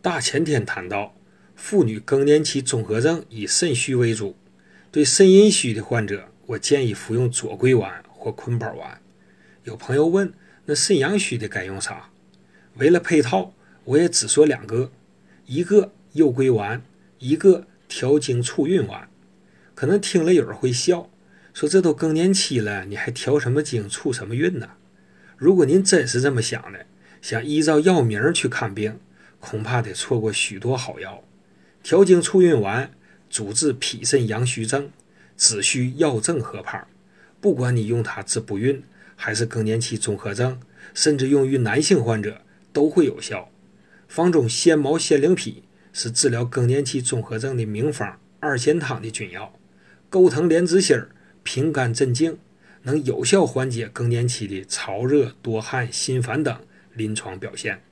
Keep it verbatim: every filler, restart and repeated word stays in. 大前天谈到，妇女更年期综合症以肾虚为主，对肾阴虚的患者，我建议服用左归丸或坤宝丸。有朋友问，那肾阳虚的该用啥？为了配套，我也只说两个，一个右归丸，一个调经促运丸。可能听了有人会笑，说这都更年期了，你还调什么经促什么运呢？如果您真是这么想的，想依照药名去看病，恐怕得错过许多好药。调经促运丸主治脾肾阳虚症，只需药证合胖，不管你用它治不孕还是更年期综合症，甚至用于男性患者都会有效。方中鲜毛鲜灵脾是治疗更年期综合症的名方二仙汤的菌药，钩藤莲子心平肝镇静，能有效缓解更年期的潮热、多汗、心烦等临床表现。